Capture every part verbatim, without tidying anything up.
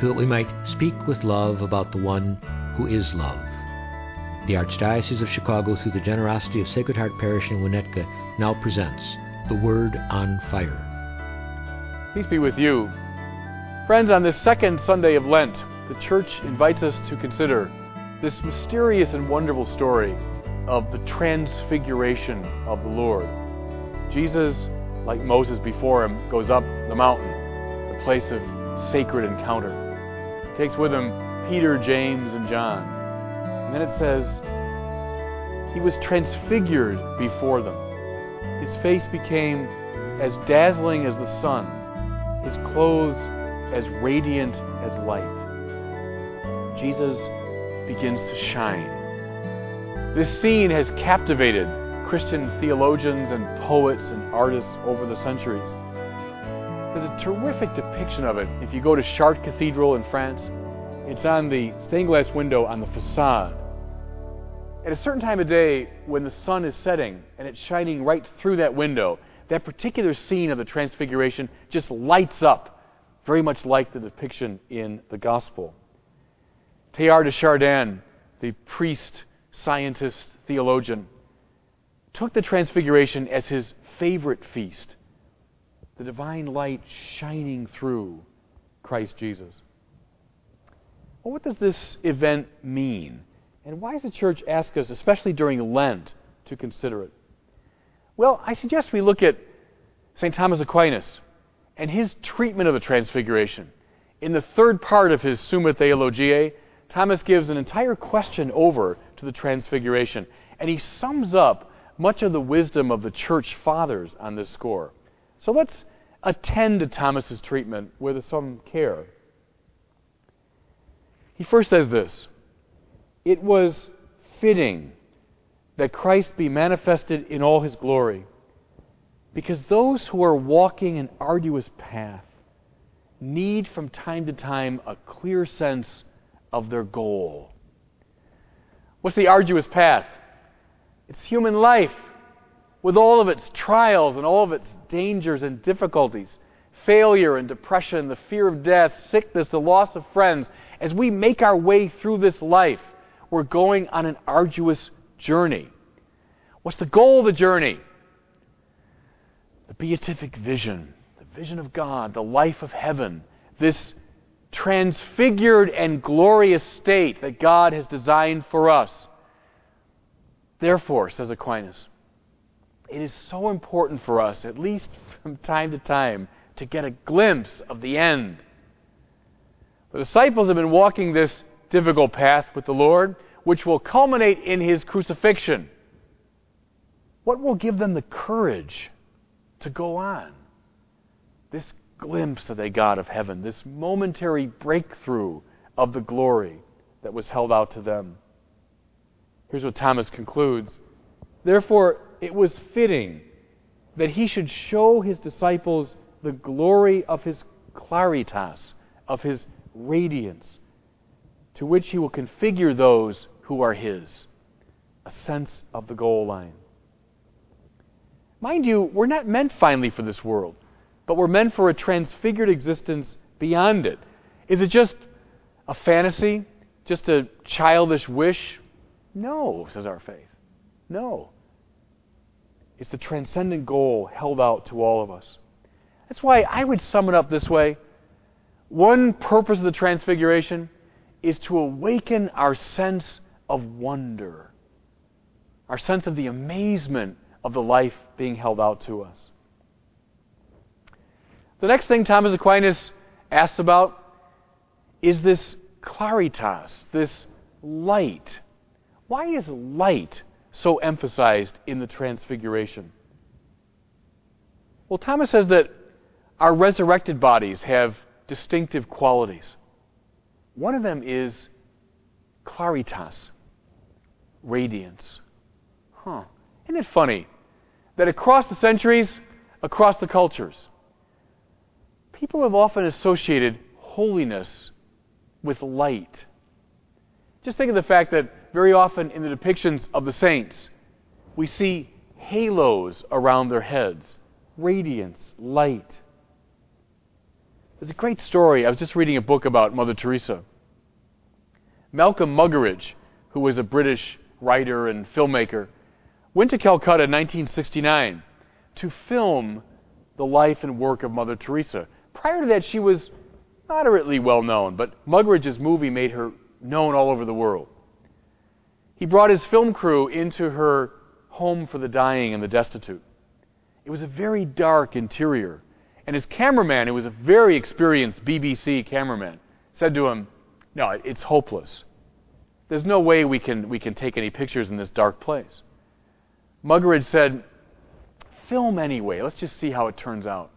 so that we might speak with love about the one who is love. The Archdiocese of Chicago, through the generosity of Sacred Heart Parish in Winnetka, now presents The Word on Fire. Peace be with you. Friends, on this second Sunday of Lent, the Church invites us to consider this mysterious and wonderful story of the transfiguration of the Lord. Jesus, like Moses before him, goes up the mountain, the place of sacred encounter. He takes with him Peter, James, and John. And then it says, he was transfigured before them. His face became as dazzling as the sun, his clothes as radiant as light. Jesus begins to shine. This scene has captivated Christian theologians and poets and artists over the centuries. There's a terrific depiction of it. If you go to Chartres Cathedral in France, it's on the stained glass window on the facade. At a certain time of day, when the sun is setting and it's shining right through that window, that particular scene of the Transfiguration just lights up, very much like the depiction in the Gospel. Teilhard de Chardin, the priest, scientist, theologian, took the Transfiguration as his favorite feast, the divine light shining through Christ Jesus. Well, what does this event mean? And why does the Church ask us, especially during Lent, to consider it? Well, I suggest we look at Saint Thomas Aquinas and his treatment of the Transfiguration. In the third part of his Summa Theologiae, Thomas gives an entire question over to the Transfiguration, and he sums up much of the wisdom of the Church Fathers on this score. So let's attend to Thomas's treatment with some care. He first says this: it was fitting that Christ be manifested in all his glory, because those who are walking an arduous path need from time to time a clear sense of their goal. What's the arduous path? It's human life, with all of its trials and all of its dangers and difficulties, failure and depression, the fear of death, sickness, the loss of friends. As we make our way through this life, we're going on an arduous journey. What's the goal of the journey? The beatific vision, the vision of God, the life of heaven, this transfigured and glorious state that God has designed for us. Therefore, says Aquinas, it is so important for us, at least from time to time, to get a glimpse of the end. The disciples have been walking this difficult path with the Lord, which will culminate in his crucifixion. What will give them the courage to go on? This glimpse that they got of heaven, this momentary breakthrough of the glory that was held out to them. Here's what Thomas concludes. Therefore, it was fitting that he should show his disciples the glory of his claritas, of his radiance, to which he will configure those who are his. A sense of the goal line. Mind you, we're not meant finally for this world, but we're meant for a transfigured existence beyond it. Is it just a fantasy? Just a childish wish? No, says our faith. No. It's the transcendent goal held out to all of us. That's why I would sum it up this way. One purpose of the Transfiguration is to awaken our sense of wonder, our sense of the amazement of the life being held out to us. The next thing Thomas Aquinas asks about is this claritas, this light. Why is light so emphasized in the Transfiguration? Well, Thomas says that our resurrected bodies have distinctive qualities. One of them is claritas, radiance. Huh. Isn't it funny that across the centuries, across the cultures, people have often associated holiness with light. Just think of the fact that very often in the depictions of the saints, we see halos around their heads, radiance, light. There's a great story. I was just reading a book about Mother Teresa. Malcolm Muggeridge, who was a British writer and filmmaker, went to Calcutta in nineteen sixty-nine to film the life and work of Mother Teresa. Prior to that, she was moderately well known, but Muggeridge's movie made her known all over the world. He brought his film crew into her home for the dying and the destitute. It was a very dark interior, and his cameraman, who was a very experienced B B C cameraman, said to him, "No, it's hopeless. There's no way we can, we can take any pictures in this dark place." Muggeridge said, "Film anyway. Let's just see how it turns out."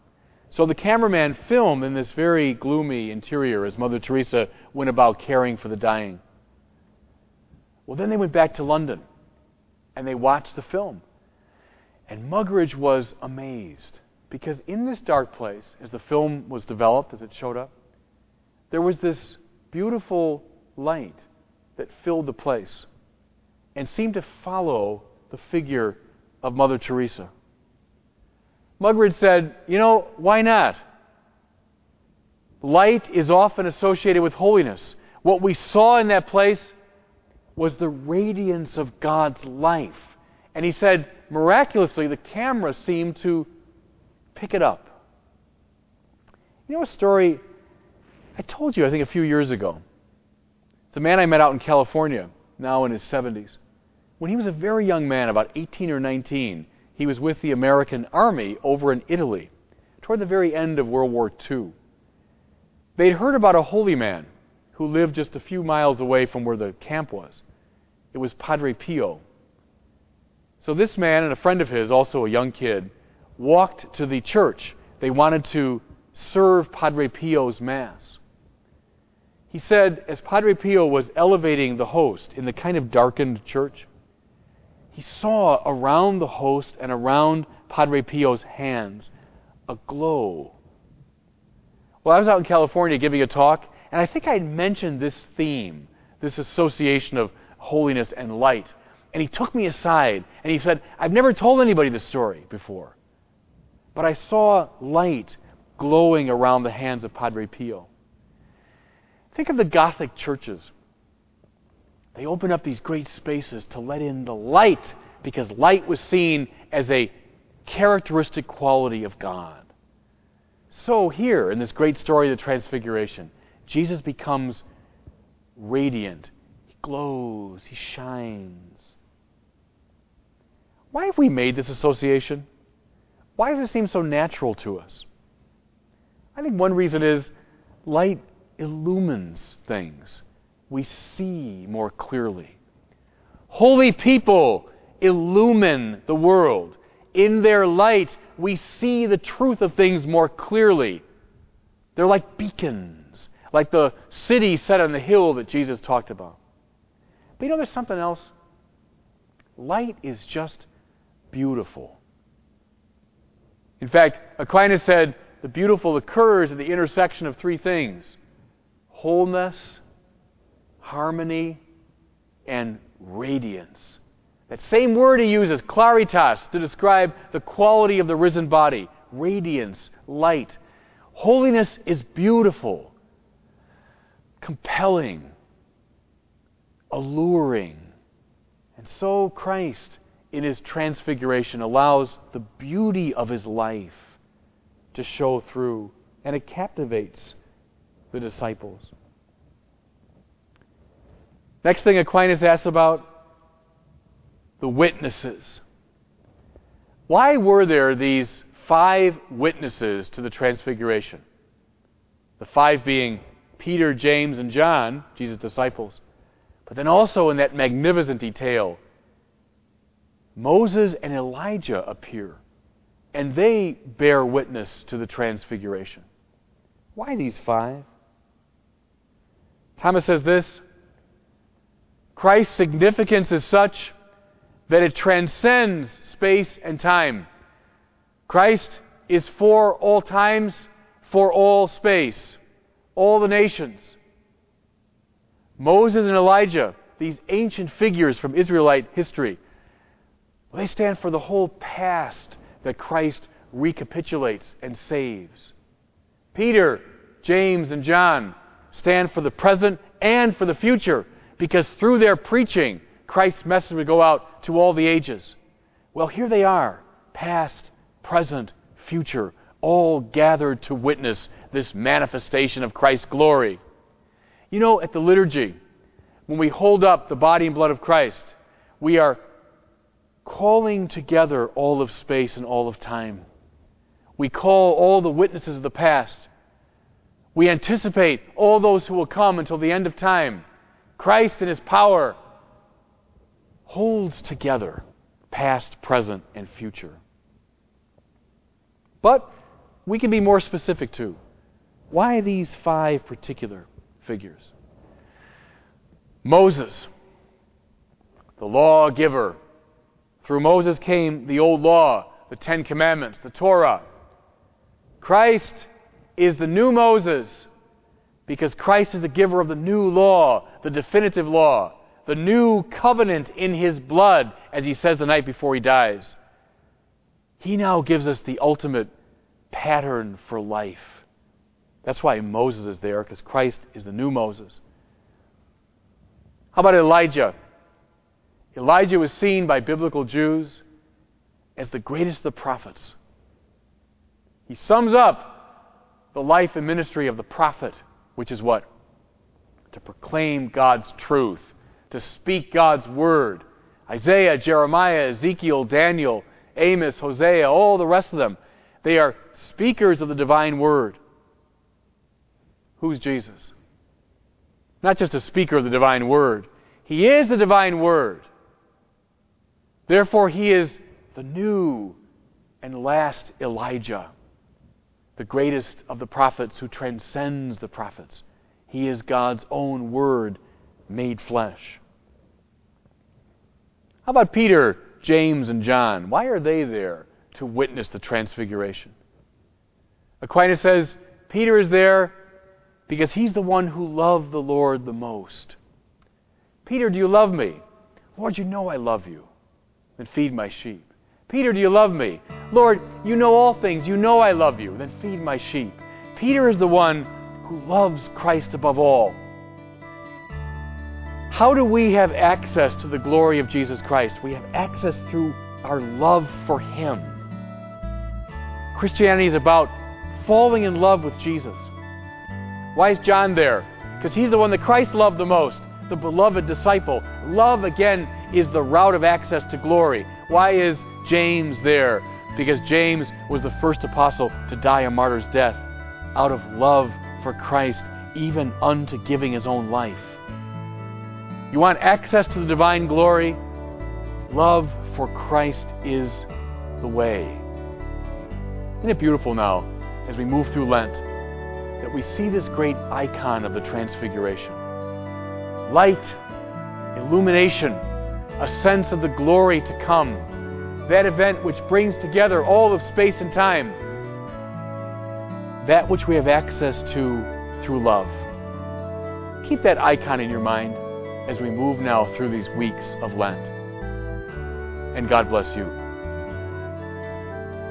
So the cameraman filmed in this very gloomy interior as Mother Teresa went about caring for the dying. Well, then they went back to London, and they watched the film. And Muggeridge was amazed, because in this dark place, as the film was developed, as it showed up, there was this beautiful light that filled the place and seemed to follow the figure of Mother Teresa. Muggeridge said, "You know, why not? Light is often associated with holiness. What we saw in that place was the radiance of God's life." And he said, miraculously, the camera seemed to pick it up. You know a story I told you, I think, a few years ago. It's a man I met out in California, now in his seventies. When he was a very young man, about eighteen or nineteen, he was with the American Army over in Italy, toward the very end of World War Two. They'd heard about a holy man who lived just a few miles away from where the camp was. It was Padre Pio. So this man and a friend of his, also a young kid, walked to the church. They wanted to serve Padre Pio's Mass. He said, as Padre Pio was elevating the host in the kind of darkened church, he saw around the host and around Padre Pio's hands a glow. Well, I was out in California giving a talk, and I think I had mentioned this theme, this association of holiness and light. And he took me aside, and he said, "I've never told anybody this story before, but I saw light glowing around the hands of Padre Pio." Think of the Gothic churches. They opened up these great spaces to let in the light, because light was seen as a characteristic quality of God. So here, in this great story of the Transfiguration, Jesus becomes radiant. He glows. He shines. Why have we made this association? Why does it seem so natural to us? I think one reason is light illumines things. We see more clearly. Holy people illumine the world. In their light, we see the truth of things more clearly. They're like beacons, like the city set on the hill that Jesus talked about. But you know, there's something else. Light is just beautiful. In fact, Aquinas said, the beautiful occurs at the intersection of three things: wholeness, harmony, and radiance. That same word he uses, claritas, to describe the quality of the risen body. Radiance, light. Holiness is beautiful, compelling, alluring. And so Christ, in his transfiguration, allows the beauty of his life to show through, and it captivates the disciples. Next thing Aquinas asks about, the witnesses. Why were there these five witnesses to the Transfiguration? The five being Peter, James, and John, Jesus' disciples. But then also in that magnificent detail, Moses and Elijah appear, and they bear witness to the Transfiguration. Why these five? Thomas says this: Christ's significance is such that it transcends space and time. Christ is for all times, for all space, all the nations. Moses and Elijah, these ancient figures from Israelite history, well, they stand for the whole past that Christ recapitulates and saves. Peter, James, and John stand for the present and for the future, because through their preaching, Christ's message would go out to all the ages. Well, here they are, past, present, future, all gathered to witness this manifestation of Christ's glory. You know, at the liturgy, when we hold up the body and blood of Christ, we are calling together all of space and all of time. We call all the witnesses of the past. We anticipate all those who will come until the end of time. Christ in His power holds together past, present, and future. But we can be more specific too. Why these five particular figures? Moses, the lawgiver. Through Moses came the old law, the Ten Commandments, the Torah. Christ is the new Moses, because Christ is the giver of the new law, the definitive law, the new covenant in His blood, as He says the night before He dies. He now gives us the ultimate pattern for life. That's why Moses is there, because Christ is the new Moses. How about Elijah? Elijah was seen by biblical Jews as the greatest of the prophets. He sums up the life and ministry of the prophet, which is what? To proclaim God's truth, to speak God's word. Isaiah, Jeremiah, Ezekiel, Daniel, Amos, Hosea, all the rest of them, they are speakers of the divine word. Who's Jesus? Not just a speaker of the divine word. He is the divine word. Therefore, He is the new and last Elijah, the greatest of the prophets who transcends the prophets. He is God's own word made flesh. How about Peter, James, and John? Why are they there to witness the transfiguration? Aquinas says Peter is there because he's the one who loved the Lord the most. Peter, do you love me? Lord, you know I love you. Then feed my sheep. Peter, do you love me? Lord, you know all things. You know I love you. Then feed my sheep. Peter is the one who loves Christ above all. How do we have access to the glory of Jesus Christ? We have access through our love for Him. Christianity is about falling in love with Jesus. Why is John there? Because he's the one that Christ loved the most, the beloved disciple. Love, again, is the route of access to glory. Why is James there? Because James was the first apostle to die a martyr's death out of love for Christ, even unto giving his own life. You want access to the divine glory? Love for Christ is the way. Isn't it beautiful now, as we move through Lent, that we see this great icon of the Transfiguration? Light, illumination, a sense of the glory to come, that event which brings together all of space and time, that which we have access to through love. Keep that icon in your mind as we move now through these weeks of Lent. And God bless you.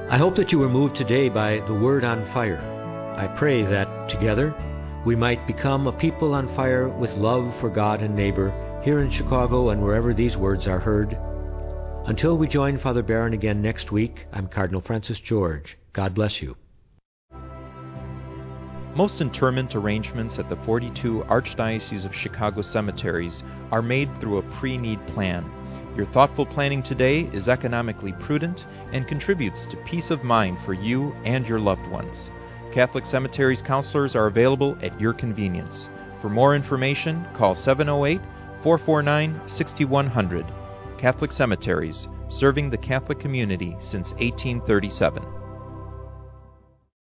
I hope that you were moved today by the Word on Fire. I pray that together we might become a people on fire with love for God and neighbor, here in Chicago and wherever these words are heard. Until we join Father Barron again next week, I'm Cardinal Francis George. God bless you. Most interment arrangements at the forty-two Archdiocese of Chicago cemeteries are made through a pre-need plan. Your thoughtful planning today is economically prudent and contributes to peace of mind for you and your loved ones. Catholic Cemeteries counselors are available at your convenience. For more information, call seven oh eight, four four nine, six one zero zero. Catholic Cemeteries, serving the Catholic community since eighteen thirty-seven.